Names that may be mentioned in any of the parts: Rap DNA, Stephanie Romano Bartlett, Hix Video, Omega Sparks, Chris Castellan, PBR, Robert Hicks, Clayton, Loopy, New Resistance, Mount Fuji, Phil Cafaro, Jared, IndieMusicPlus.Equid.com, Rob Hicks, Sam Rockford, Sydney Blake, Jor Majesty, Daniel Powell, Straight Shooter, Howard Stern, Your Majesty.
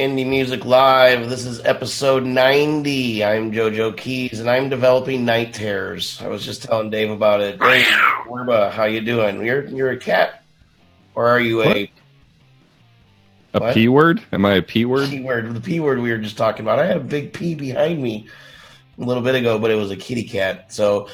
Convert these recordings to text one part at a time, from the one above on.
Indie Music Live. This is episode 90. I'm JoJo Keys, and I'm developing night terrors. I was just telling Dave about it. Hey, Werba, how you doing? You're a cat, or are you a P word? Am I a P word? P word. The P word we were just talking about. I had a big P behind me a little bit ago, but it was a kitty cat. So,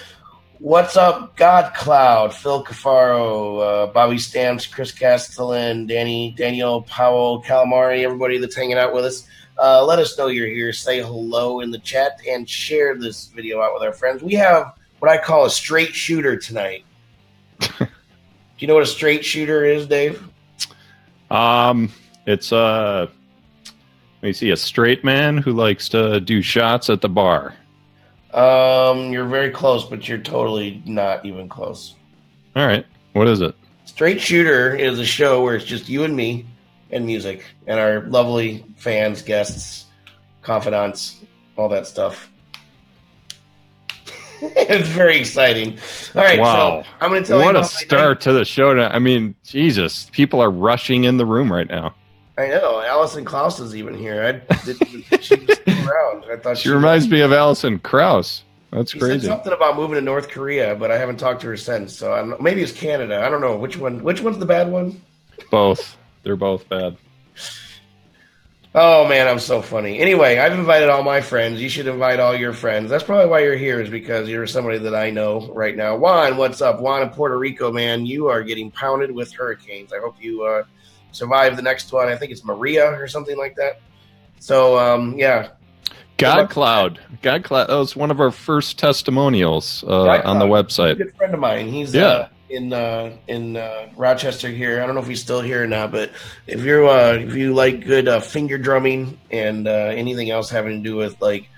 what's up, God Cloud, Phil Cafaro, Bobby Stamps, Chris Castellan, Daniel Powell, Calamari, everybody that's hanging out with us. Let us know you're here. Say hello in the chat and share this video out with our friends. We have what I call a straight shooter tonight. Do you know what a straight shooter is, Dave? It's let me see, a straight man who likes to do shots at the bar. You're very close, but you're totally not even close. All right. What is it? Straight Shooter is a show where it's just you and me and music and our lovely fans, guests, confidants, all that stuff. It's very exciting. All right. Wow. So I'm going to tell you. What a start to the show. I mean, Jesus, people are rushing in the room right now. I know. Alison Krauss is even here. I didn't even think she was still around. I thought she reminds me of Alison Krauss. That's crazy. Said something about moving to North Korea, but I haven't talked to her since. So maybe it's Canada. I don't know which one. Which one's the bad one? Both. They're both bad. Oh man, I'm so funny. Anyway, I've invited all my friends. You should invite all your friends. That's probably why you're here, is because you're somebody that I know right now. Juan, what's up? Juan in Puerto Rico, man. You are getting pounded with hurricanes. I hope you survive the next one. I think it's Maria or something like that. So, yeah. God Cloud. That was one of our first testimonials on the website. He's a good friend of mine. He's in Rochester here. I don't know if he's still here or not, but if you like good finger drumming and anything else having to do with like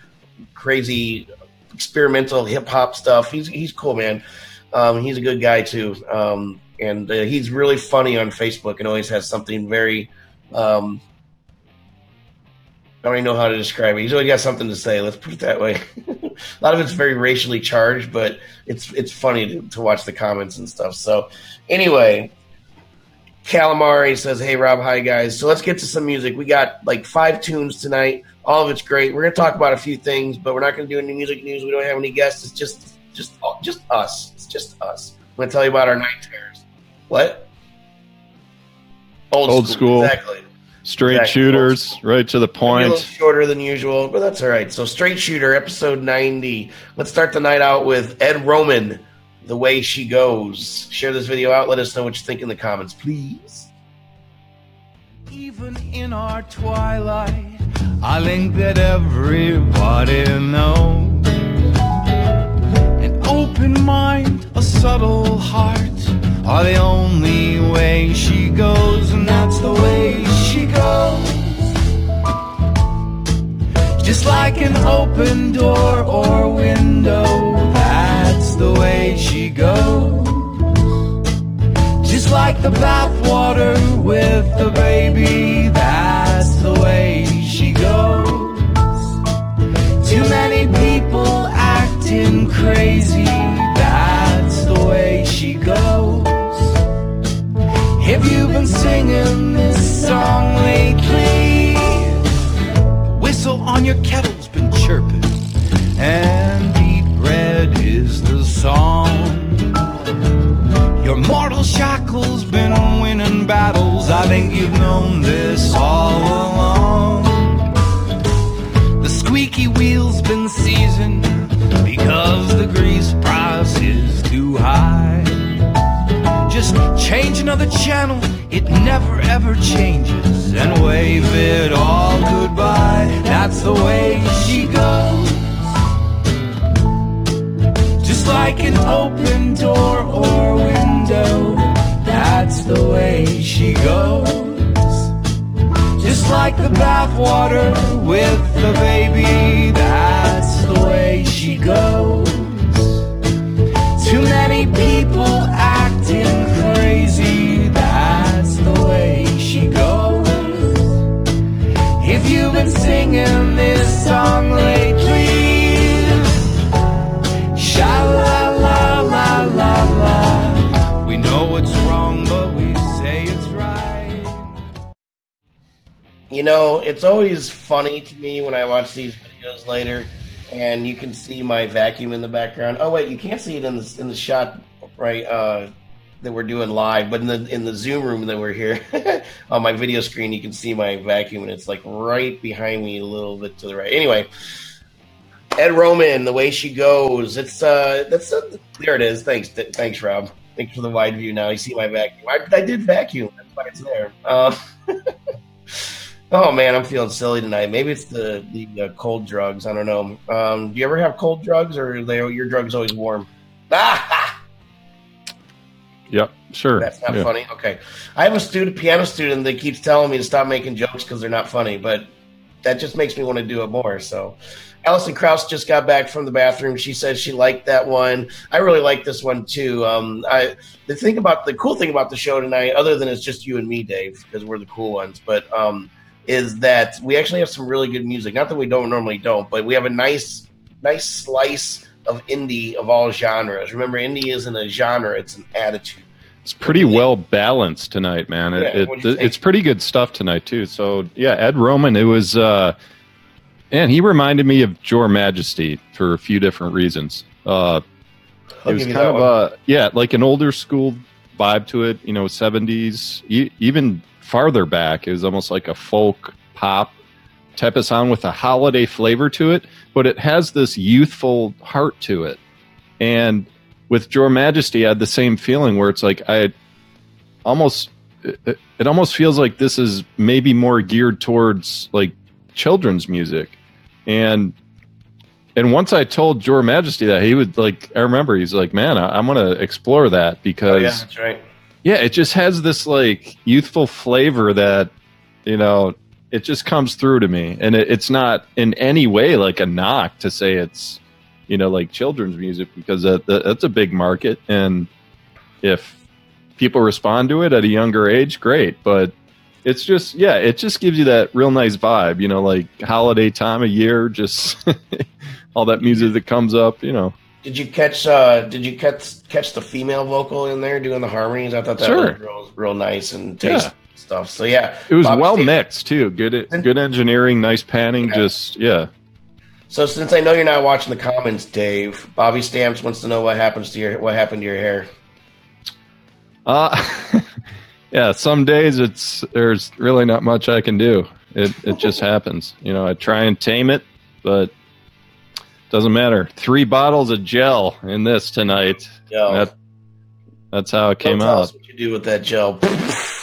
crazy experimental hip hop stuff, he's cool, man. He's a good guy too. And he's really funny on Facebook and always has something very, I don't even know how to describe it. He's always got something to say. Let's put it that way. A lot of it's very racially charged, but it's funny to watch the comments and stuff. So anyway, Calamari says, hey, Rob, hi, guys. So let's get to some music. We got like 5 tunes tonight. All of it's great. We're going to talk about a few things, but we're not going to do any music news. We don't have any guests. It's just us. It's just us. I'm going to tell you about our night terrors. What? Old school. Exactly. Straight shooters, right to the point. A little shorter than usual, but that's all right. So Straight Shooter, episode 90. Let's start the night out with Ed Roman, The Way She Goes. Share this video out. Let us know what you think in the comments, please. Even in our twilight, I think that everybody knows. An open mind, a subtle heart are the only way she goes, and that's the way she goes. Just like an open door or window, that's the way she goes. Just like the bathwater with the baby, that's the way she goes. Too many people acting crazy, she goes. Have you been singing this song lately? The whistle on your kettle's been chirping, and deep red is the song. Your mortal shackles been winning battles, I think you've known this all along. The squeaky wheel's been seasoned because the grease price is too high. Just change another channel, it never ever changes, and wave it all goodbye. That's the way she goes. Just like an open door or window, that's the way she goes. Just like the bathwater with the baby, that's the way she goes. Too many people acting crazy, that's the way she goes. If you've been singing this song lately, sha-la-la-la-la-la, we know it's wrong, but we say it's right. You know, it's always funny to me when I watch these videos later, and you can see my vacuum in the background. Oh wait, you can't see it in the shot, right? That we're doing live, but in the Zoom room that we're here on my video screen, you can see my vacuum, and it's like right behind me, a little bit to the right. Anyway, Ed Roman, The Way She Goes. It's that's there it is. Thanks, Rob. Thanks for the wide view. Now you see my vacuum. I did vacuum. That's why it's there. Oh man, I'm feeling silly tonight. Maybe it's the cold drugs. I don't know. Do you ever have cold drugs, or are your drugs always warm? Yep, sure. That's not funny. Okay. I have a piano student that keeps telling me to stop making jokes because they're not funny, but that just makes me want to do it more. So Alison Krauss just got back from the bathroom. She said she liked that one. I really like this one too. The cool thing about the show tonight, other than it's just you and me, Dave, because we're the cool ones, but is that we actually have some really good music. Not that we normally don't, but we have a nice slice of indie of all genres. Remember, indie isn't a genre, it's an attitude. It's pretty well balanced tonight, man. It's pretty good stuff tonight too. So yeah, Ed Roman, it was and he reminded me of Jor Majesty for a few different reasons. It was kind of like an older school vibe to it, you know, 70s, even farther back. It was almost like a folk pop type of sound with a holiday flavor to it, but it has this youthful heart to it. And with Your Majesty, I had the same feeling where it's like it almost feels like this is maybe more geared towards like children's music. And once I told Your Majesty that, he would like, I remember he's like, man, I'm gonna explore that because that's right. Yeah, it just has this like youthful flavor that, you know, it just comes through to me, and it's not in any way like a knock to say it's, you know, like children's music, because that's a big market, and if people respond to it at a younger age, great. But it's just, yeah, it just gives you that real nice vibe, you know, like holiday time of year, just all that music that comes up, you know. Did you catch the female vocal in there doing the harmonies? I thought that was real nice and tasty. Yeah. Stuff. So yeah, it was well mixed too. Good engineering, nice panning. So since I know you're not watching the comments, Dave, Bobby Stamps wants to know what happened to your hair. Yeah, some days there's really not much I can do. It just happens. You know, I try and tame it, but doesn't matter. 3 bottles of gel in this tonight. Yo. That's how it came out. That's what you do with that gel.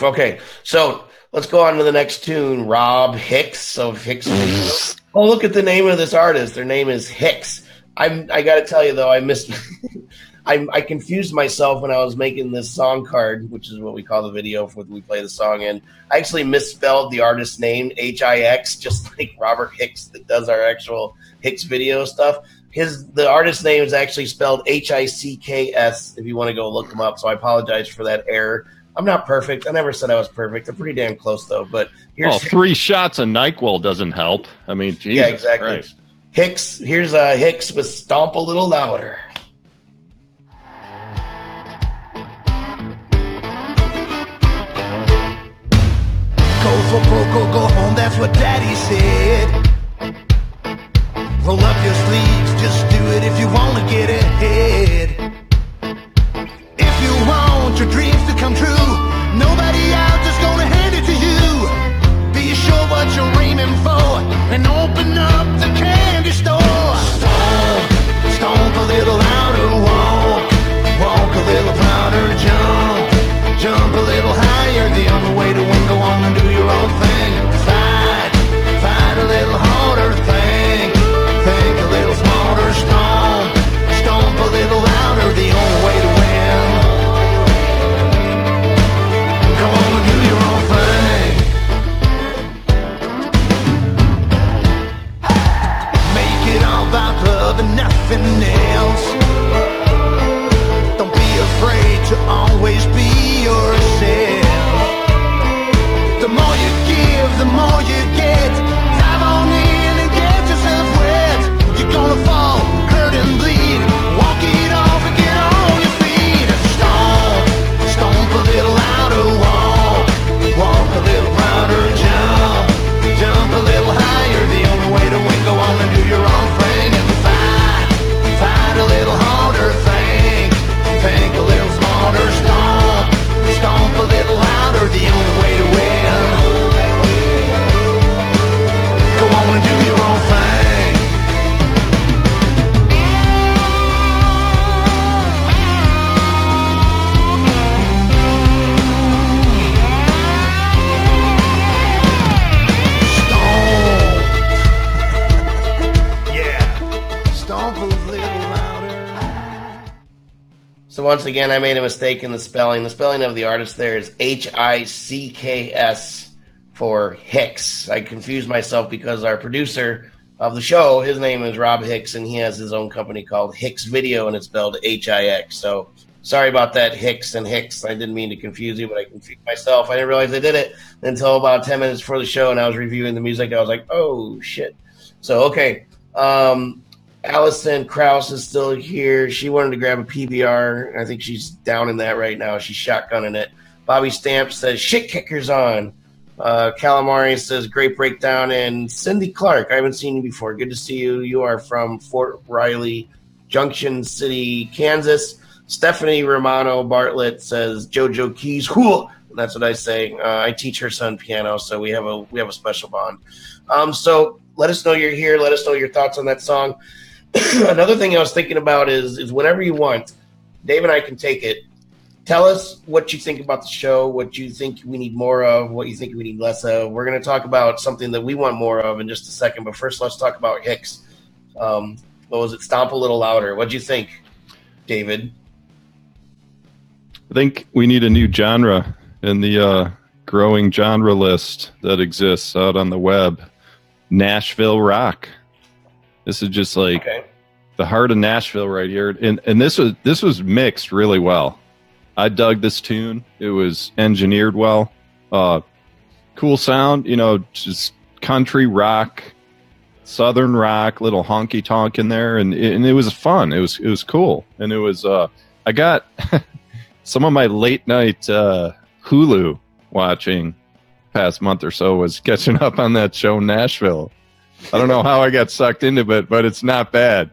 Okay, so let's go on to the next tune, Rob Hicks of Hix Video. Oh, look at the name of this artist. Their name is Hicks. I got to tell you, though, I confused myself when I was making this song card, which is what we call the video for we play the song in. I actually misspelled the artist's name, Hix, just like Robert Hicks that does our actual Hix Video stuff. The artist's name is actually spelled Hicks if you want to go look him up, so I apologize for that error. I'm not perfect. I never said I was perfect. I'm pretty damn close, though. But here's 3 shots of NyQuil doesn't help. I mean, geez. Yeah, exactly. Christ. Hicks. Here's Hicks with Stomp a Little Louder. Go for broke or go home. That's what Daddy said. Roll up your sleeves. Just do it if you want to get ahead. If you want your dreams to come true, nobody out just gonna hand it to you. Be sure what you're aiming for and open up the candy store. Stomp, stomp a little louder, walk, walk a little prouder, jump, jump a little higher. The only way to win, go on and do your own thing. Fight, fight a little harder, think a little smarter. Stomp, stomp a little louder, the only way to win. And nothing else. Don't be afraid to always be yourself. The more you give, the more you get. Dive on in and get yourself wet. You're gonna fall, hurt and bleed. Walk it off and get on your feet. Stomp, stomp a little louder, walk, walk a little prouder, jump, once again, I made a mistake in the spelling. The spelling of the artist there is Hicks for Hicks. I confused myself because our producer of the show, his name is Rob Hicks, and he has his own company called Hix Video, and it's spelled HIX. So sorry about that, Hicks and Hicks. I didn't mean to confuse you, but I confused myself. I didn't realize I did it until about 10 minutes before the show, and I was reviewing the music. I was like, oh, shit. So, okay. Alison Krauss is still here. She wanted to grab a PBR. I think she's down in that right now. She's shotgunning it. Bobby Stamp says, shit kickers on. Calamari says, great breakdown. And Cindy Clark, I haven't seen you before. Good to see you. You are from Fort Riley, Junction City, Kansas. Stephanie Romano Bartlett says, JoJo Keys, cool. That's what I say. I teach her son piano, so we have a special bond. So let us know you're here. Let us know your thoughts on that song. Another thing I was thinking about is whenever you want, Dave and I can take it. Tell us what you think about the show, what you think we need more of, what you think we need less of. We're going to talk about something that we want more of in just a second, but first let's talk about Hicks. What was it? Stomp a little louder. What'd you think, David? I think we need a new genre in the growing genre list that exists out on the web. Nashville rock. This is just like the heart of Nashville right here. And this was mixed really well. I dug this tune. It was engineered well. Cool sound, you know, just country rock, southern rock, little honky tonk in there, and it was fun. It was cool. And it was I got some of my late night Hulu watching past month or so was catching up on that show Nashville. I don't know how I got sucked into it, but it's not bad.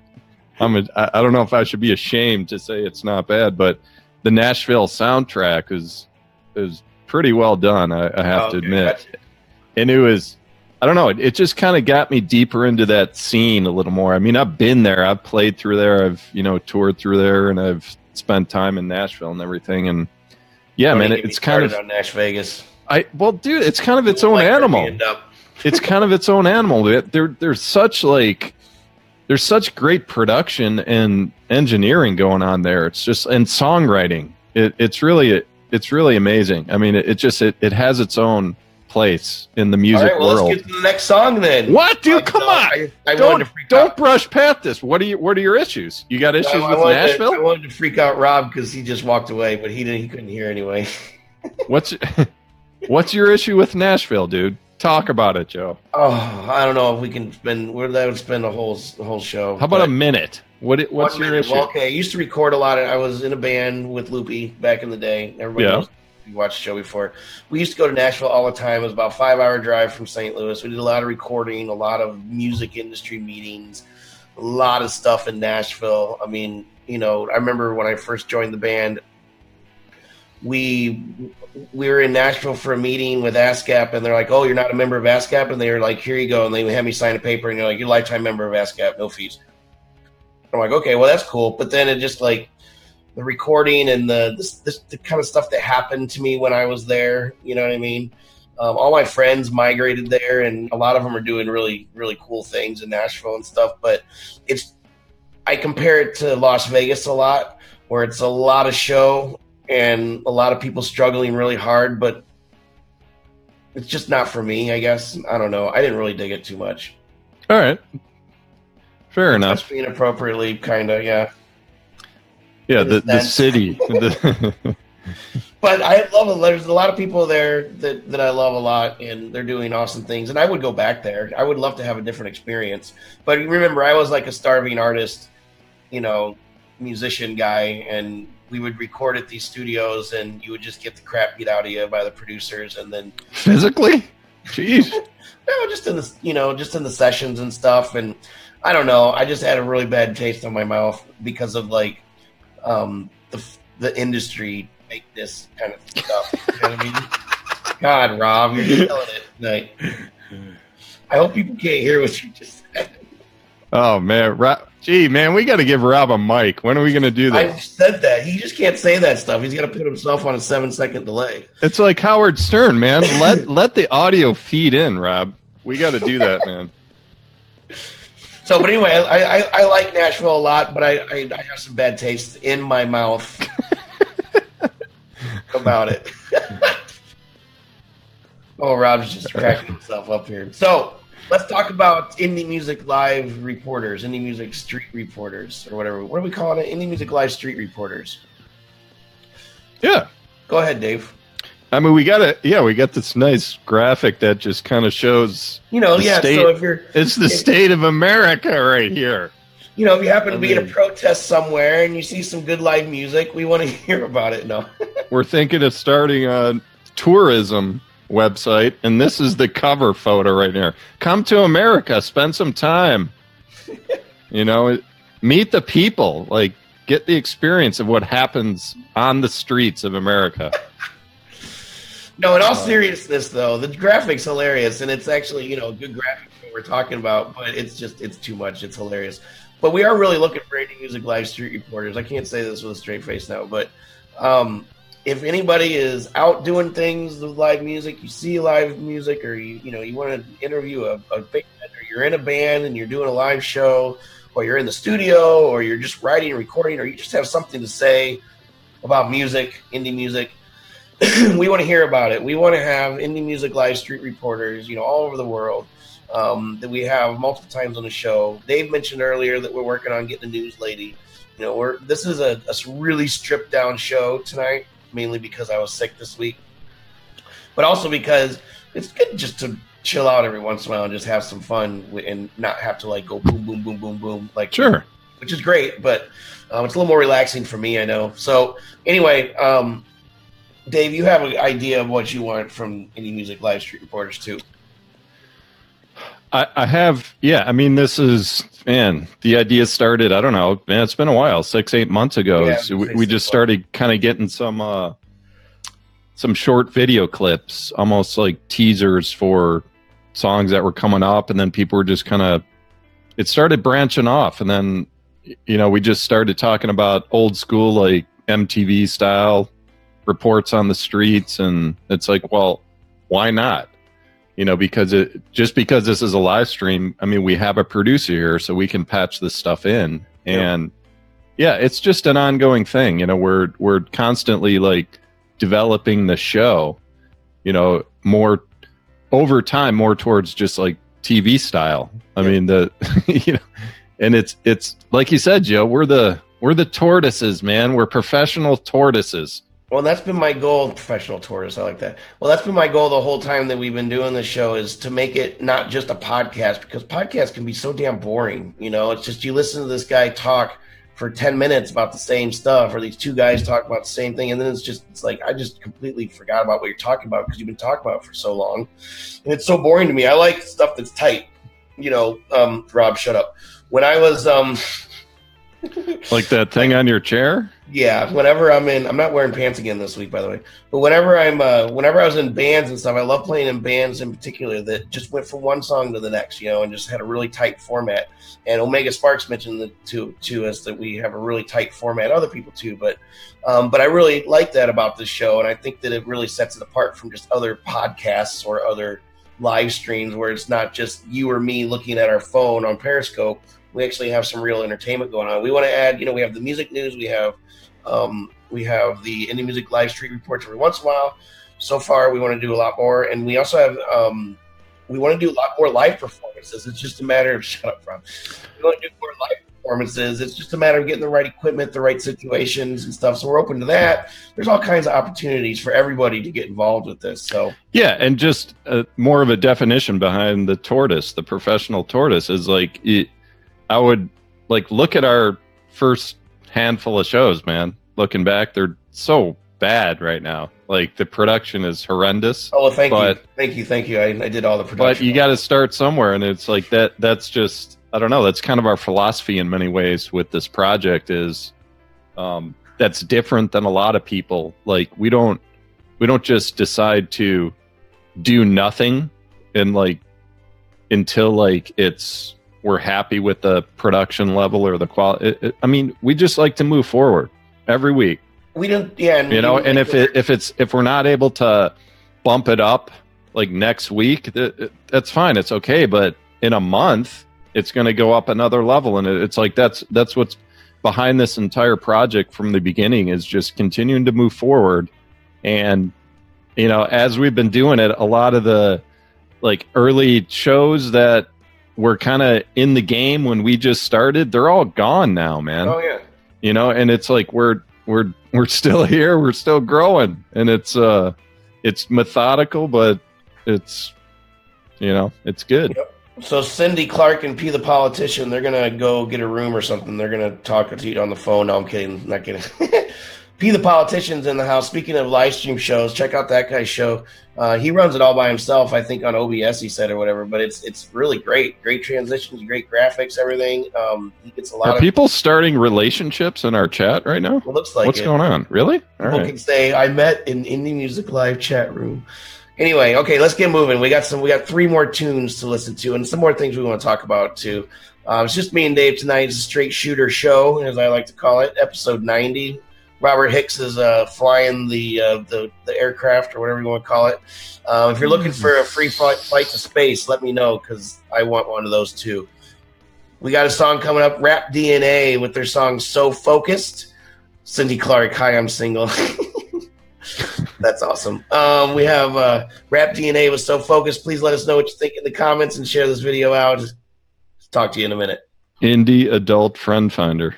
I don't know if I should be ashamed to say it's not bad, but the Nashville soundtrack is pretty well done, I have to admit. Gotcha. And it was, I don't know, it just kind of got me deeper into that scene a little more. I mean, I've been there, I've played through there, I've, you know, toured through there, and I've spent time in Nashville and everything. And yeah, man, it's kind of on Nash Vegas. Dude, it's kind of its own animal. It's kind of its own animal. There's such great production and engineering going on there. It's just, and songwriting. It's really amazing. I mean, it has its own place in the music world. Let's get to the next song then. What, dude? Come on! I don't brush past this. What are your issues? You got issues with Nashville? I wanted to freak out Rob because he just walked away, but he couldn't hear anyway. What's your issue with Nashville, dude? Talk about it, Joe. Oh, I don't know if we can spend. That would spend a whole show. How about a minute? What's your issue? Well, okay, I used to record a lot. I was in a band with Loopy back in the day. Everybody knows. You watched the show before. We used to go to Nashville all the time. It was about a 5-hour drive from St. Louis. We did a lot of recording, a lot of music industry meetings, a lot of stuff in Nashville. I mean, you know, I remember when I first joined the band, we were in Nashville for a meeting with ASCAP, and they're like, oh, you're not a member of ASCAP? And they were like, here you go. And they had me sign a paper, and they're like, you're a lifetime member of ASCAP, no fees. I'm like, okay, well, that's cool. But then it just like, the recording and the kind of stuff that happened to me when I was there, you know what I mean? All my friends migrated there, and a lot of them are doing really, really cool things in Nashville and stuff. But I compare it to Las Vegas a lot, where it's a lot of show and a lot of people struggling really hard, but it's just not for me, I guess. I don't know. I didn't really dig it too much. All right. Fair enough. Just being appropriately kind of, yeah. Yeah, the city. But I love it. There's a lot of people there that I love a lot, and they're doing awesome things. And I would go back there. I would love to have a different experience. But remember, I was like a starving artist, you know, musician guy, and we would record at these studios, and you would just get the crap beat out of you by the producers, and then physically, jeez, no, just in the sessions and stuff. And I don't know, I just had a really bad taste in my mouth because of like. The industry make this kind of stuff. You know what I mean? God, Rob, you're just killing it tonight. I hope people can't hear what you just said. Oh man, Rob, gee man, we got to give Rob a mic. When are we going to do this? I said that he just can't say that stuff. He's got to put himself on a 7-second delay. It's like Howard Stern, man. Let the audio feed in, Rob. We got to do that, man. So, but anyway, I like Nashville a lot, but I have some bad taste in my mouth about it. Oh, Rob's just cracking himself up here. So let's talk about Indie Music Live reporters, Indie Music Street reporters, or whatever. What are we calling it? Indie Music Live Street reporters. Yeah. Go ahead, Dave. I mean, we got this nice graphic that just kind of shows, you know, state, so it's the state of America right here. You know, if you happen to be at a protest somewhere and you see some good live music, we want to hear about it. No, we're thinking of starting a tourism website, and this is the cover photo right here. Come to America, spend some time. You know, meet the people, like get the experience of what happens on the streets of America. No, in all seriousness, though, the graphic's hilarious, and it's actually, you know, a good graphic that we're talking about, but it's just, it's too much. It's hilarious. But we are really looking for Indie Music Live Street reporters. I can't say this with a straight face now, but if anybody is out doing things with live music, you see live music, or, you know, you want to interview a band, or you're in a band and you're doing a live show, or you're in the studio, or you're just writing and recording, or you just have something to say about music, indie music, we want to hear about it. We want to have Indie Music Live Street reporters, you know, all over the world that we have multiple times on the show. Dave mentioned earlier that we're working on getting a news lady. You know, this is a really stripped down show tonight, mainly because I was sick this week, but also because it's good just to chill out every once in a while and just have some fun and not have to like go boom, boom, boom, boom, boom. Like, sure, which is great, but it's a little more relaxing for me, I know. So anyway, Dave, you have an idea of what you want from Indie Music Live Street reporters too. I have, yeah. I mean, this is, man, the idea started, I don't know, man, it's been a while, 6-8 months ago. Yeah, so we just started kind of getting some short video clips, almost like teasers for songs that were coming up, and then people were just kind of, it started branching off, and then, you know, we just started talking about old school, like MTV style reports on the streets, and it's like, well, why not? You know, because because this is a live stream, I mean, we have a producer here, so we can patch this stuff in. And yeah, it's just an ongoing thing. You know, we're constantly like developing the show, you know, more over time, more towards just like TV style. I mean, you know, and it's like you said, Joe, we're the tortoises, man. We're professional tortoises. Well, that's been my goal, professional tourist. I like that. Well, that's been my goal the whole time that we've been doing this show, is to make it not just a podcast, because podcasts can be so damn boring. You know, it's just you listen to this guy talk for 10 minutes about the same stuff, or these two guys talk about the same thing. And then it's like, I just completely forgot about what you're talking about because you've been talking about it for so long. And it's so boring to me. I like stuff that's tight. You know, Rob, shut up. When I was... like that thing on your chair? Yeah, whenever I'm not wearing pants again this week, by the way. But whenever I was in bands and stuff, I love playing in bands in particular that just went from one song to the next, you know, and just had a really tight format. And Omega Sparks mentioned to us that we have a really tight format. Other people too, but I really like that about this show, and I think that it really sets it apart from just other podcasts or other live streams where it's not just you or me looking at our phone on Periscope. We actually have some real entertainment going on. We want to add, you know, we have the music news, we have the Indie Music Live Street reports every once in a while. So far, we want to do a lot more, and we also have, we want to do a lot more live performances. It's just a matter of shut up, Rob. We want to do more live performances. It's just a matter of getting the right equipment, the right situations, and stuff. So we're open to that. There's all kinds of opportunities for everybody to get involved with this. So yeah, and just more of a definition behind the tortoise, the professional tortoise, is like. I would like look at our first handful of shows, man. Looking back, they're so bad right now. Like the production is horrendous. Oh, well, thank you. I did all the production. But you got to start somewhere, and it's like that. That's just, I don't know. That's kind of our philosophy in many ways with this project. Is that's different than a lot of people. Like we don't just decide to do nothing and like until like it's. We're happy with the production level or the quality. I mean, we just like to move forward every week. We don't, yeah. And you know, and if we're not able to bump it up like next week, that's fine. It's okay. But in a month, it's going to go up another level. And it's like that's what's behind this entire project from the beginning, is just continuing to move forward. And, you know, as we've been doing it, a lot of the like early shows that were kind of in the game when we just started, they're all gone now, man. Oh yeah. You know, and it's like we're still here, we're still growing, and it's methodical, but it's, you know, it's good. Yep. So Cindy Clark and P the Politician, they're gonna go get a room or something. They're gonna talk to you on the phone. No, I'm kidding. Not kidding. P the Politician's in the house. Speaking of live stream shows, check out that guy's show. He runs it all by himself, I think on OBS he said or whatever. But it's really great. Great transitions, great graphics, everything. He gets a lot. Are people starting relationships in our chat right now? It looks like what's going on? Really? All people right. can say I met in Indie Music Live chat room. Anyway, okay, let's get moving. We got three more tunes to listen to and some more things we want to talk about too. It's just me and Dave tonight. It's a Straight Shooter show, as I like to call it, episode 90. Robert Hicks is flying the aircraft or whatever you want to call it. If you're looking for a free flight to space, let me know because I want one of those too. We got a song coming up, Rap DNA, with their song So Focused. Cindy Clark, hi, I'm single. That's awesome. We have Rap DNA with So Focused. Please let us know what you think in the comments and share this video out. Talk to you in a minute. Indie Adult Friend Finder.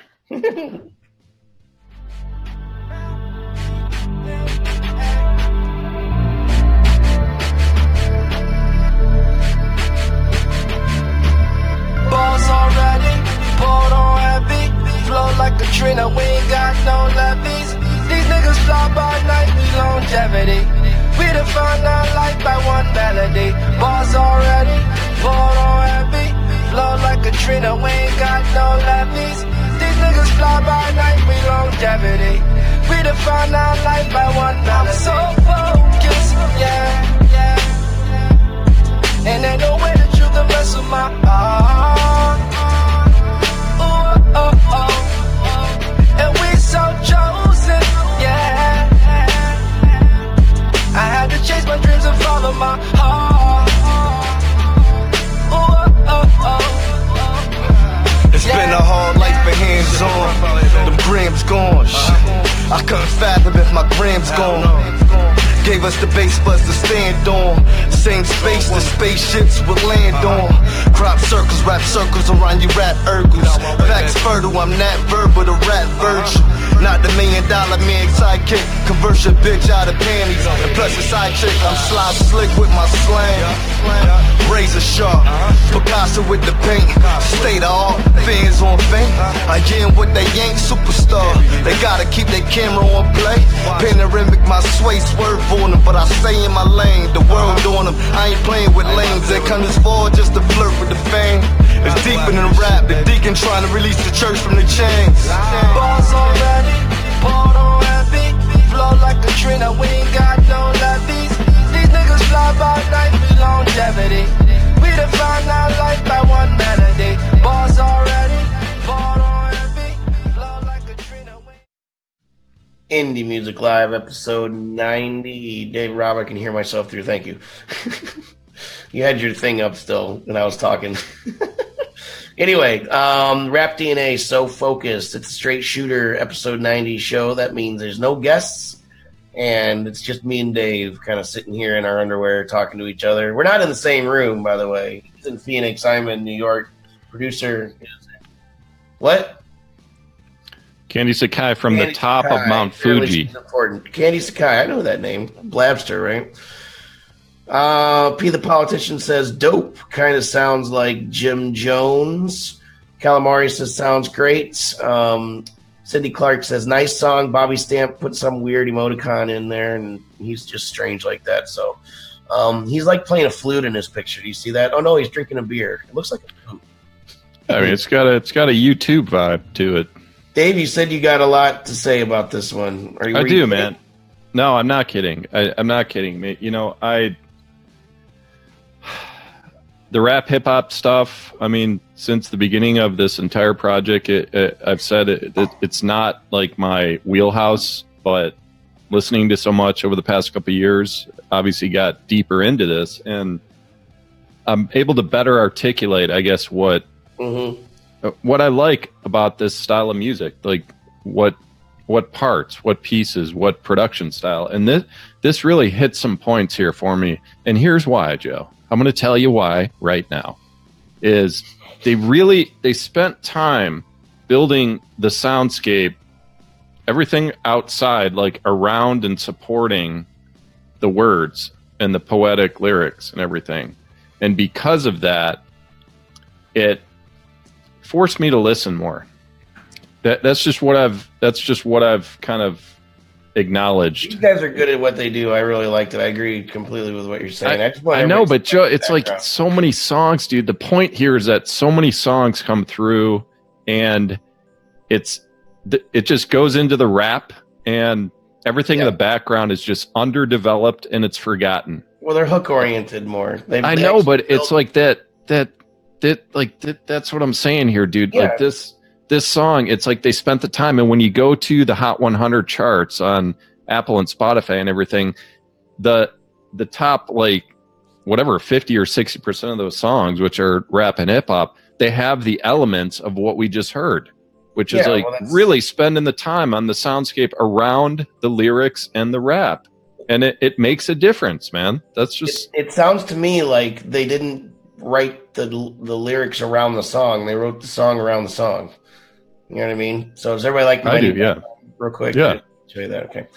Balls already, ball on heavy, flow like a train, we ain't got no levies. These niggas fly by night, we longevity. We define our life by one melody. Bars already, ball on heavy, flow like a train, we ain't got no levies. These niggas fly by night, we longevity. We define our life by one melody. I'm so focused, yeah. And ain't no way that you can mess with my heart. Ooh, oh, oh. And we so chosen, yeah. I had to chase my dreams and follow my heart. Ooh, oh, oh. It's been a hard life, but hands on. The grams gone, shit. I couldn't fathom if my grams gone. Gave us the base for us to stand on. Same space the spaceships would land on. Crop circles, rap circles around you rap ergles. Facts fertile, I'm not verbal, the rap virtue. Not the $1 million man sidekick. Convert your bitch out of panties. And plus a side chick, I'm sly slick with my slang. Razor sharp, Picasso with the paint. State of art, fans on fame. I am what they ain't, superstar. They gotta keep their camera on play. Panoramic, my sway, swerve. Them, but I stay in my lane, the world on them. I ain't playing with lanes, they come this far just to flirt with the fame. It's deeper than rap, the deacon trying to release the church from the chains. Balls already, ball on heavy, flow like a train, we ain't got no levies. These niggas fly by night, we longevity. We define our life by one melody. Balls already, ball on heavy, flow like a train. Indie Music Live, episode 90. Dave, Rob, I can hear myself through. Thank you. You had your thing up still when I was talking. Anyway, Rap DNA, So Focused. It's a Straight Shooter, episode 90 show. That means there's no guests, and it's just me and Dave kind of sitting here in our underwear talking to each other. We're not in the same room, by the way. He's in Phoenix. I'm in New York. Producer is... What? Candy Sakai from Candy the top Sakai. Of Mount Fuji. Important. Candy Sakai, I know that name. Blabster, right? P the Politician says, dope. Kind of sounds like Jim Jones. Calamari says, sounds great. Cindy Clark says, nice song. Bobby Stamp put some weird emoticon in there, and he's just strange like that. So he's like playing a flute in his picture. Do you see that? Oh, no, he's drinking a beer. It looks like a flute. I mean, it's got a YouTube vibe to it. Dave, you said you got a lot to say about this one. I do, man. No, I'm not kidding. I'm not kidding. You know, the rap hip hop stuff, I mean, since the beginning of this entire project, I've said it's not like my wheelhouse, but listening to so much over the past couple of years, obviously got deeper into this, and I'm able to better articulate, I guess, what Mm-hmm. What I like about this style of music, like what parts, what pieces, what production style, and this really hit some points here for me. And here's why, Joe. I'm going to tell you why right now. Is they spent time building the soundscape, everything outside, like around and supporting the words and the poetic lyrics and everything. And because of that, it forced me to listen more. That's just what I've kind of acknowledged. You guys are good at what they do. I really liked it. I agree completely with what you're saying. I know, but Joe, it's like so many songs, dude. The point here is that so many songs come through, and it just goes into the rap, and everything in the background is just underdeveloped and it's forgotten. Well, they're hook oriented more. It's like that. That's what I'm saying here, dude. Yeah. Like this song, it's like they spent the time. And when you go to the Hot 100 charts on Apple and Spotify and everything, the top, like, whatever, 50 or 60% of those songs, which are rap and hip hop, they have the elements of what we just heard, which is really spending the time on the soundscape around the lyrics and the rap. And it makes a difference, man. That's just... It sounds to me like they didn't write the lyrics around the song. They wrote the song around the song. You know what I mean? So does everybody like... I do, yeah. Real quick. Yeah. Show you that, okay.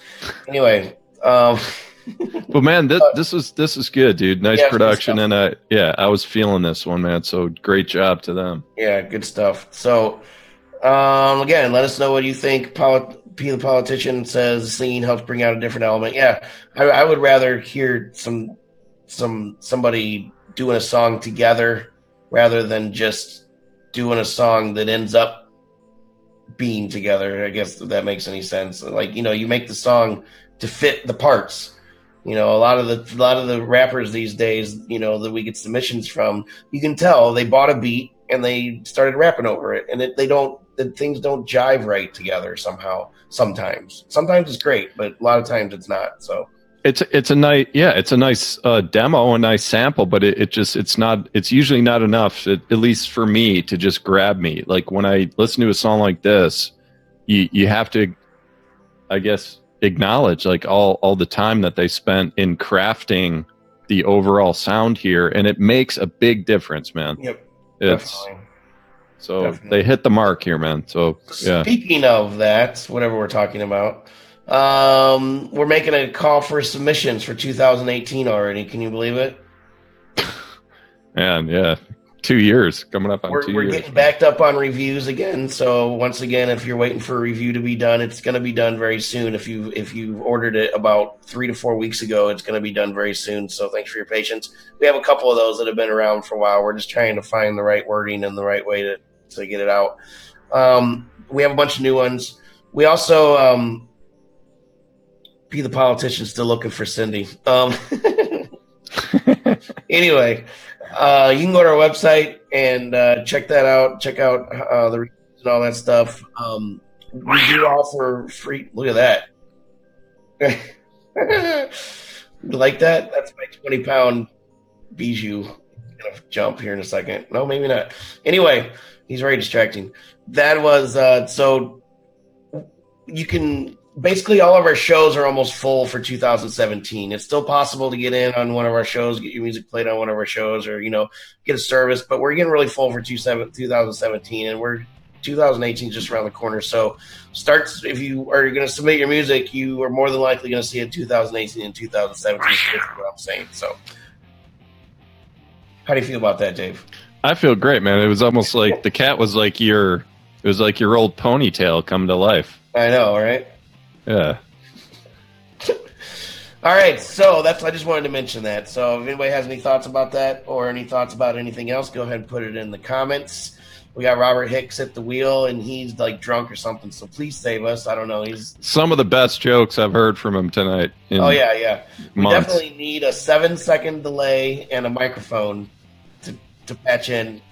Anyway. But man, this is good, dude. Nice production. And I was feeling this one, man. So great job to them. Yeah, good stuff. So... again, let us know what you think. The politician says singing helps bring out a different element. Yeah, I would rather hear somebody doing a song together rather than just doing a song that ends up being together. I guess if that makes any sense. Like, you know, you make the song to fit the parts. You know, a lot of the rappers these days, you know, that we get submissions from, you can tell they bought a beat and they started rapping over it, and things don't jive right together somehow. Sometimes it's great, but a lot of times it's not. So it's a nice demo, a nice sample, but it's usually not enough, at least for me, to just grab me. Like when I listen to a song like this, you have to, I guess, acknowledge like all the time that they spent in crafting the overall sound here, and it makes a big difference, man. Yep. Definitely. They hit the mark here, man. So yeah. Speaking of that, whatever we're talking about, we're making a call for submissions for 2018 already. Can you believe it? Man, yeah. 2 years coming up on We're getting backed up on reviews again. So once again, if you're waiting for a review to be done, it's going to be done very soon. If you ordered it about 3 to 4 weeks ago, it's going to be done very soon. So thanks for your patience. We have a couple of those that have been around for a while. We're just trying to find the right wording and the right way to get it out. We have a bunch of new ones. We also, P the politician, still looking for Cindy. Anyway, you can go to our website and check that out. Check out the reviews and all that stuff. We do offer free. Look at that. You like that? That's my 20-pound bijou. I'm gonna jump here in a second. No, maybe not. Anyway, he's very distracting. That was so. You can. Basically, all of our shows are almost full for 2017. It's still possible to get in on one of our shows, get your music played on one of our shows, or, you know, get a service. But we're getting really full for 2017, and 2018 is just around the corner. So if you are going to submit your music, you are more than likely going to see it in 2018 and 2017. That's what I'm saying. So how do you feel about that, Dave? I feel great, man. It was almost like the cat was like your old ponytail come to life. I know, right? Yeah. All right. So I just wanted to mention that. So if anybody has any thoughts about that or any thoughts about anything else, go ahead and put it in the comments. We got Robert Hicks at the wheel, and he's like drunk or something. So please save us. I don't know. He's some of the best jokes I've heard from him tonight. We definitely need a 7-second delay and a microphone to patch in.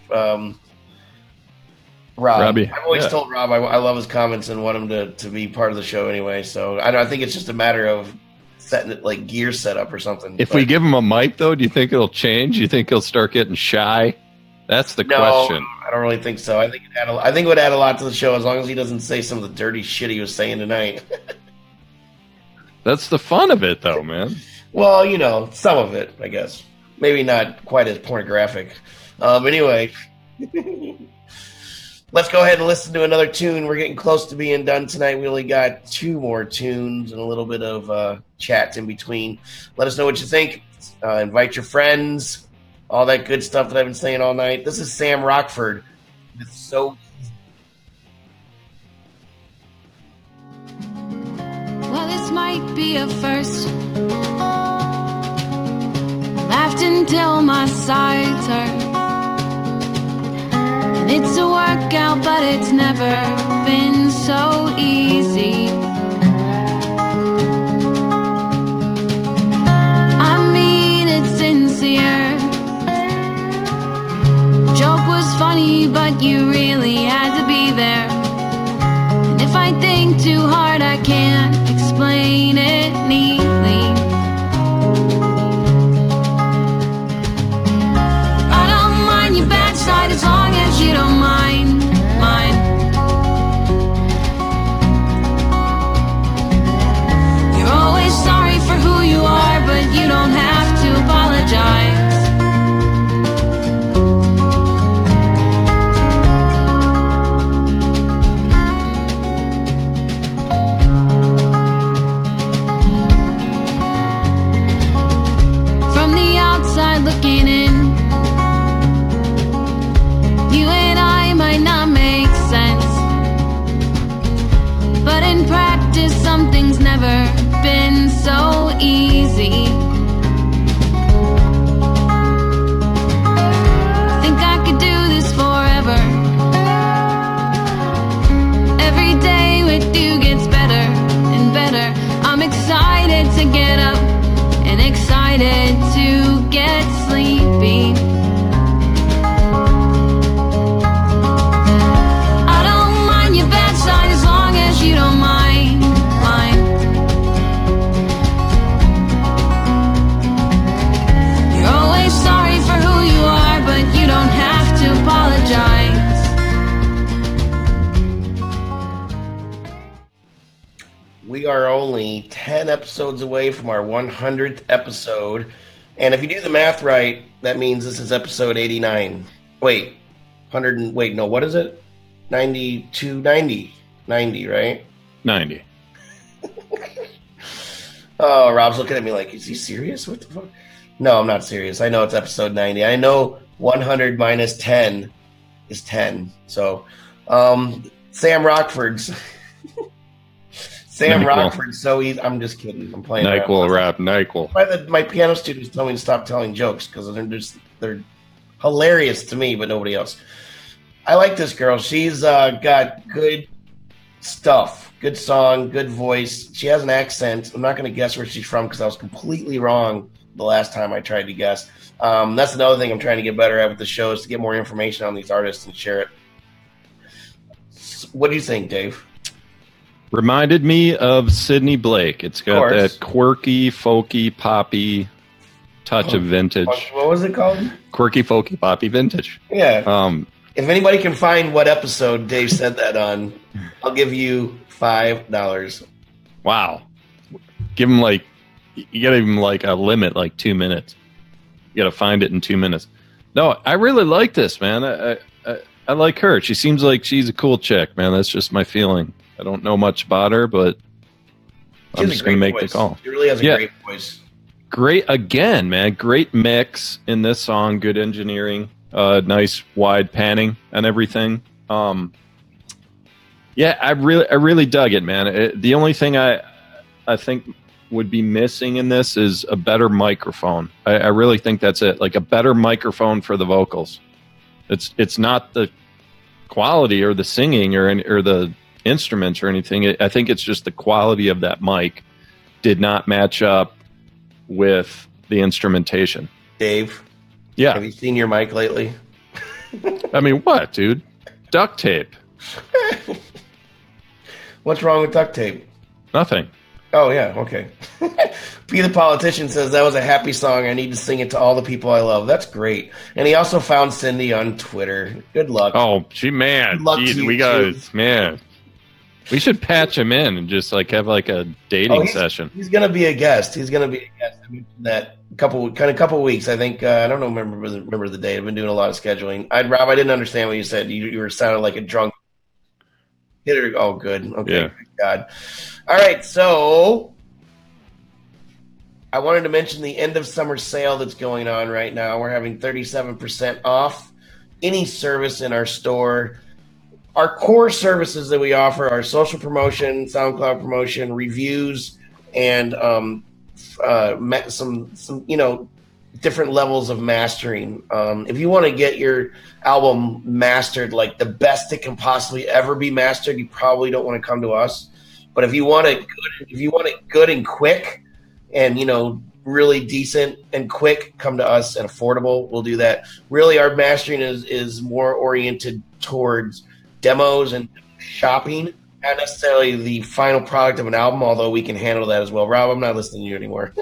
Robbie. I've always told Rob I love his comments and want him to be part of the show anyway. So I think it's just a matter of setting it like gear setup or something. If we give him a mic, though, do you think it'll change? Do you think he'll start getting shy? That's the question. I don't really think so. I think it would add a lot to the show as long as he doesn't say some of the dirty shit he was saying tonight. That's the fun of it, though, man. Well, you know, some of it, I guess. Maybe not quite as pornographic. Anyway, let's go ahead and listen to another tune. We're getting close to being done tonight. We only got two more tunes and a little bit of chat in between. Let us know what you think. Invite your friends. All that good stuff that I've been saying all night. This is Sam Rockford. It's so easy. Well, this might be a first. Laughed until my sides hurt. And it's a workout, but it's never been so easy. I mean, it's sincere. Joke was funny, but you really had to be there. And if I think too hard, I can't explain it neatly. I don't mind your backside as long as you don't mind mine. You're always sorry for who you are, but you don't have to apologize. Looking in, you and I might not make sense, but in practice something's never been so easy. I think I could do this forever. Every day with you gets better and better. I'm excited to get up and excited to get sleepy. I don't mind your bedside as long as you don't mind mine. You're always sorry for who you are, but you don't have to apologize. We are only 10 episodes away from our 100th episode. And if you do the math right, that means this is episode 89. Wait, 100 and... Wait, no, what is it? 92, 90. 90, right? 90. Oh, Rob's looking at me like, is he serious? What the fuck? No, I'm not serious. I know it's episode 90. I know 100 minus 10 is 10. So, Sam Rockford's... Sam Rockford's so easy. I'm just kidding. I'm playing NyQuil rap. NyQuil. My piano students tell me to stop telling jokes because they're hilarious to me, but nobody else. I like this girl. She's got good stuff, good song, good voice. She has an accent. I'm not going to guess where she's from because I was completely wrong the last time I tried to guess. That's another thing I'm trying to get better at with the show is to get more information on these artists and share it. What do you think, Dave? Reminded me of Sydney Blake. It's got that quirky, folky, poppy touch of vintage. What was it called? Quirky, folky, poppy vintage. Yeah. If anybody can find what episode Dave said that on, I'll give you $5. Wow. Give him like, you got to give him like a limit, like 2 minutes. You got to find it in 2 minutes. No, I really like this, man. I like her. She seems like she's a cool chick, man. That's just my feeling. I don't know much about her, but I'm just going to make the call. She really has a great voice. Great, again, man. Great mix in this song. Good engineering. Nice wide panning and everything. Yeah, I really dug it, man. The only thing I think would be missing in this is a better microphone. I really think that's it. Like a better microphone for the vocals. It's not the quality or the singing or the instruments or anything. I think it's just the quality of that mic did not match up with the instrumentation. Dave, yeah, have you seen your mic lately? I mean, what, dude? Duct tape. What's wrong with duct tape? Nothing. Oh yeah, okay. P the Politician says, that was a happy song. I need to sing it to all the people I love. That's great. And he also found Cindy on Twitter. Good luck. Oh, she, man. Good luck. Jeez, to you, we got, man. We should patch him in and just like have like a dating session. He's going to be a guest. He's going to be a guest. I mean, that couple weeks. I think I don't remember the date. I've been doing a lot of scheduling. Rob, I didn't understand what you said. You were sounding like a drunk hitter. Oh, good. Okay. Yeah. Thank God. All right. So I wanted to mention the end of summer sale that's going on right now. We're having 37% off any service in our store. Our core services that we offer are social promotion, SoundCloud promotion, reviews, and some different levels of mastering. If you want to get your album mastered like the best it can possibly ever be mastered, you probably don't want to come to us. But if you want it good, and quick, and really decent and quick, come to us and affordable. We'll do that. Really, our mastering is more oriented towards demos and shopping, not necessarily the final product of an album, although we can handle that as well. Rob, I'm not listening to you anymore.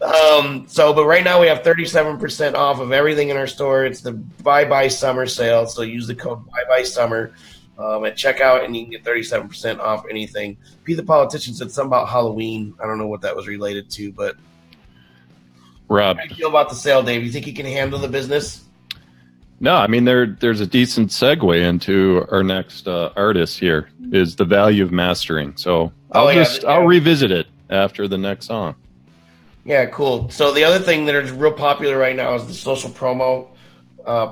But right now we have 37% off of everything in our store. It's the Bye Bye Summer sale, so use the code Bye Bye Summer at checkout, and you can get 37% off anything. P the Politician said something about Halloween. I don't know what that was related to, but Rob, how do you feel about the sale, Dave? You think you can handle the business? No, I mean, there's a decent segue into our next artist here, is the value of mastering. So I'll revisit it after the next song. Yeah, cool. So the other thing that is real popular right now is the social promo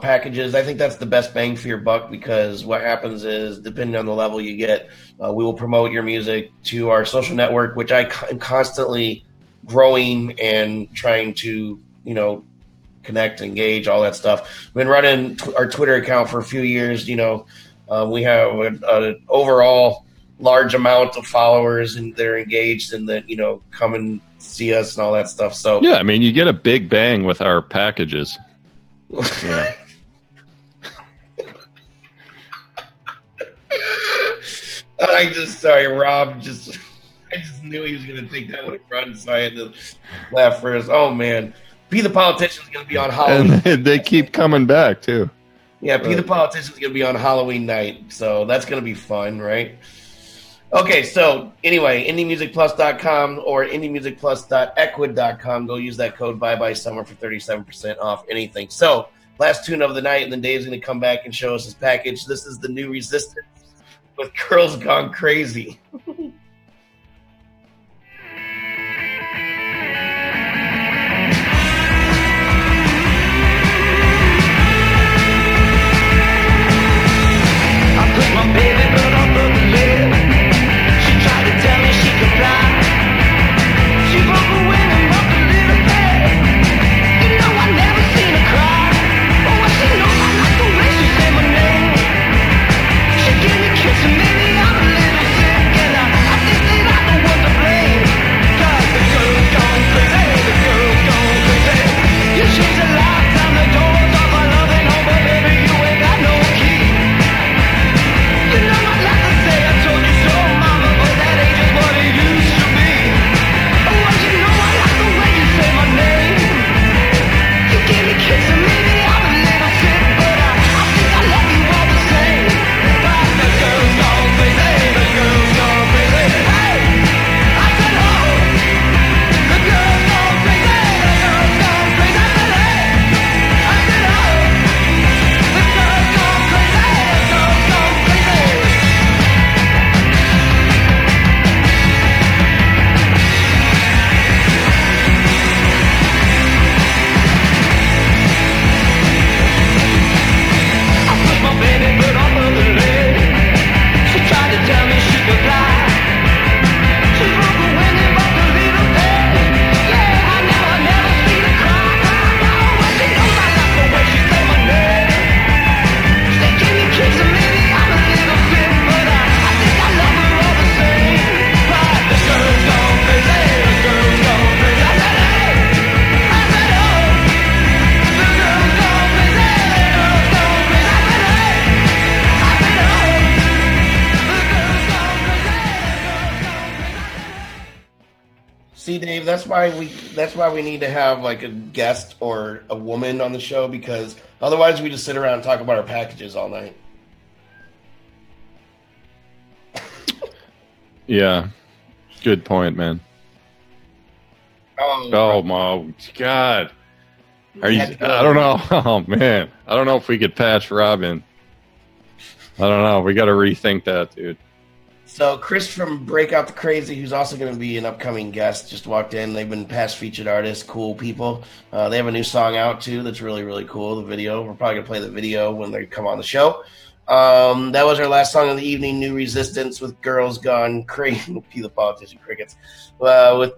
packages. I think that's the best bang for your buck, because what happens is, depending on the level you get, we will promote your music to our social network, which I'm constantly growing and trying to, connect, engage, all that stuff. We've been running our Twitter account for a few years. We have an overall large amount of followers, and they're engaged, and that come and see us and all that stuff. So yeah, I mean, you get a big bang with our packages. Yeah. Rob. I just knew he was going to take that one run, so I had to laugh first. Oh man. P the Politician is going to be on Halloween. And they keep coming back, too. Yeah, P the Politician is going to be on Halloween night. So that's going to be fun, right? Okay, so anyway, IndieMusicPlus.com or IndieMusicPlus.Equid.com. Go use that code ByeByeSummer for 37% off anything. So last tune of the night, and then Dave's going to come back and show us his package. This is the New Resistance with Girls Gone Crazy. Maybe I'm a little sick and I See, Dave, that's why we need to have like a guest or a woman on the show, because otherwise we just sit around and talk about our packages all night. Yeah, good point, man. Oh my God! Are you? I don't know. Oh man, I don't know if we could patch Robin. I don't know. We got to rethink that, dude. So Chris from Break Out the Crazy, who's also going to be an upcoming guest, just walked in. They've been past featured artists, cool people. They have a new song out too that's really, really cool, the video. We're probably going to play the video when they come on the show. That was our last song of the evening, New Resistance with Girls Gone Crazy. P the politician crickets. With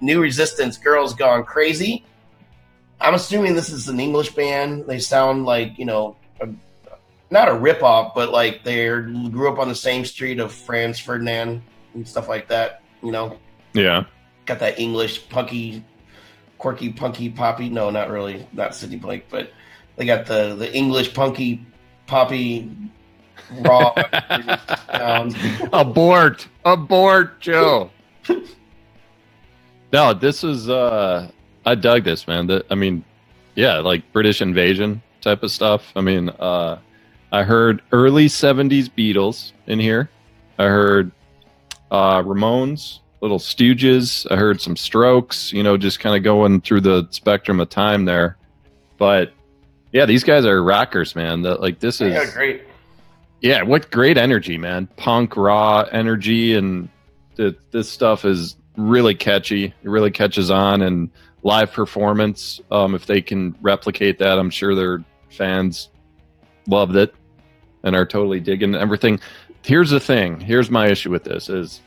New Resistance, Girls Gone Crazy. I'm assuming this is an English band. They sound like, you know, not a ripoff, but like they grew up on the same street of Franz Ferdinand and stuff like that, you know? Yeah. Got that English punky, quirky, punky, poppy. No, not really. Not Sidney Blake, but they got the English punky, poppy, raw. Abort. Abort, Joe. No, this is, I dug this, man. Yeah, like British Invasion type of stuff. I mean, I heard early 70s Beatles in here. I heard Ramones, Little Stooges. I heard some Strokes, you know, just kind of going through the spectrum of time there. But yeah, these guys are rockers, man. Yeah, great. Yeah, what great energy, man. Punk, raw energy. And this stuff is really catchy. It really catches on. And live performance, if they can replicate that, I'm sure their fans loved it and are totally digging everything. Here's the thing. Here's my issue with this is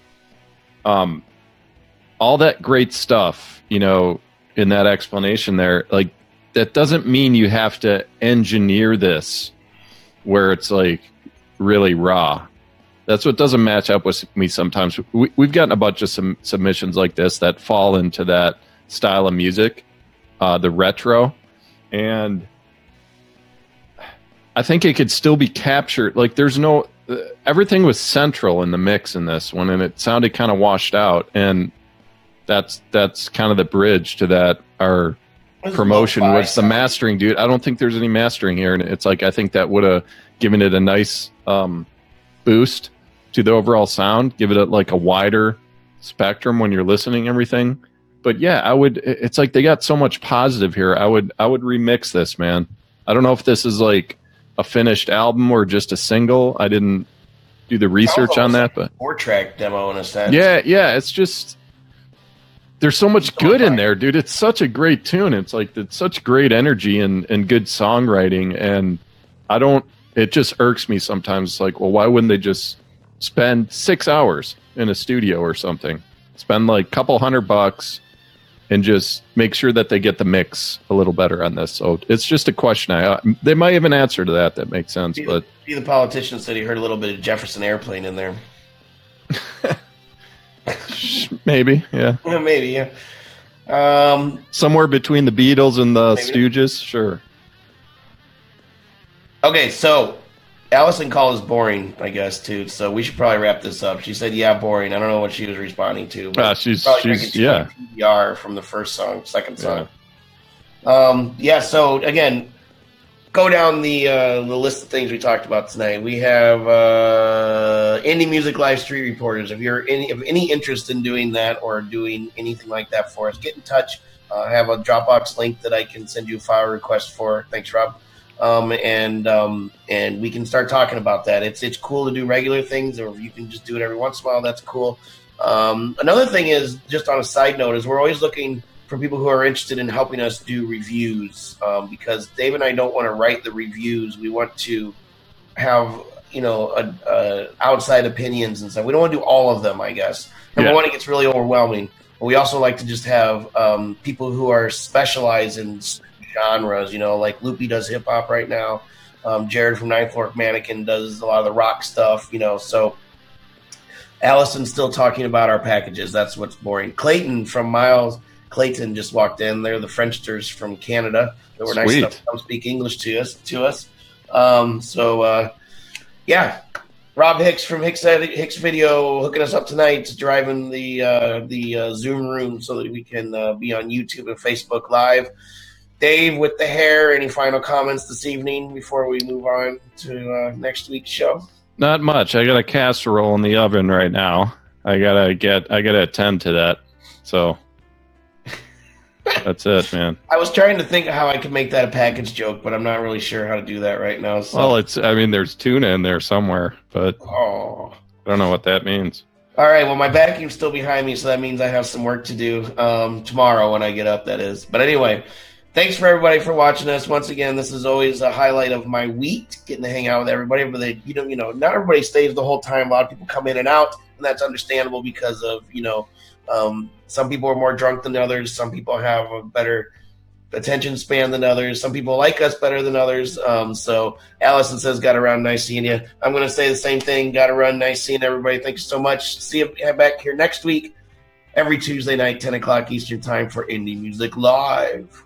all that great stuff, you know, in that explanation there, like that doesn't mean you have to engineer this where it's like really raw. That's what doesn't match up with me sometimes. We've gotten a bunch of submissions like this that fall into that style of music, the retro, and I think it could still be captured. Like there's no, everything was central in the mix in this one, and it sounded kind of washed out. And that's kind of the bridge to that. Our promotion was the mastering, dude. I don't think there's any mastering here. And it's like, I think that would have given it a nice boost to the overall sound, give it like a wider spectrum when you're listening everything. But yeah, it's like, they got so much positive here. I would remix this, man. I don't know if this is like a finished album or just a single. I didn't do the research on that, but 4-track demo in a sense. Yeah, it's just there's so much good in there, dude. It's such a great tune. It's like it's such great energy and good songwriting, and it just irks me sometimes. It's like, well, why wouldn't they just spend 6 hours in a studio or something? Spend like a couple $100 and just make sure that they get the mix a little better on this. So it's just a question. They might have an answer to that. That makes sense. But the politician said he heard a little bit of Jefferson Airplane in there. Maybe, yeah. Yeah, maybe, yeah. Somewhere between the Beatles and the Stooges, sure. Okay, so Alison calls boring, I guess, too. So we should probably wrap this up. She said, "Yeah, boring." I don't know what she was responding to, but she's yeah. PBR from the first song, second song. Yeah. So again, go down the list of things we talked about tonight. We have Indie Music Live Street Reporters. If you're of any interest in doing that or doing anything like that for us, get in touch. I have a Dropbox link that I can send you a file request for. Thanks, Rob. And we can start talking about that. It's cool to do regular things, or you can just do it every once in a while. That's cool. Another thing is, just on a side note, is we're always looking for people who are interested in helping us do reviews, because Dave and I don't want to write the reviews. We want to have, you know, outside opinions and stuff. We don't want to do all of them, I guess. Number one, it gets really overwhelming. But we also like to just have people who are specialized in genres, you know, like Loopy does hip hop right now. Jared from Ninth Floor Mannequin does a lot of the rock stuff, you know. So Allison's still talking about our packages. That's what's boring. Clayton from Miles, Clayton just walked in. They're the Frenchsters from Canada that were nice enough to come speak English to us. So yeah, Rob Hicks from Hix Video hooking us up tonight, driving the Zoom room so that we can be on YouTube and Facebook Live. Dave with the hair, any final comments this evening before we move on to next week's show? Not much. I got a casserole in the oven right now. I gotta attend to that. So that's it, man. I was trying to think how I could make that a package joke, but I'm not really sure how to do that right now. So. Well, there's tuna in there somewhere, but I don't know what that means. All right, well, my vacuum's still behind me, so that means I have some work to do tomorrow when I get up, that is. But anyway, thanks for everybody for watching us. Once again, this is always a highlight of my week, getting to hang out with everybody. But not everybody stays the whole time. A lot of people come in and out, and that's understandable because of, some people are more drunk than others. Some people have a better attention span than others. Some people like us better than others. So Allison says, got to run. Nice seeing you. I'm going to say the same thing. Got to run. Nice seeing everybody. Thank you so much. See you back here next week, every Tuesday night, 10 o'clock Eastern time for Indie Music Live.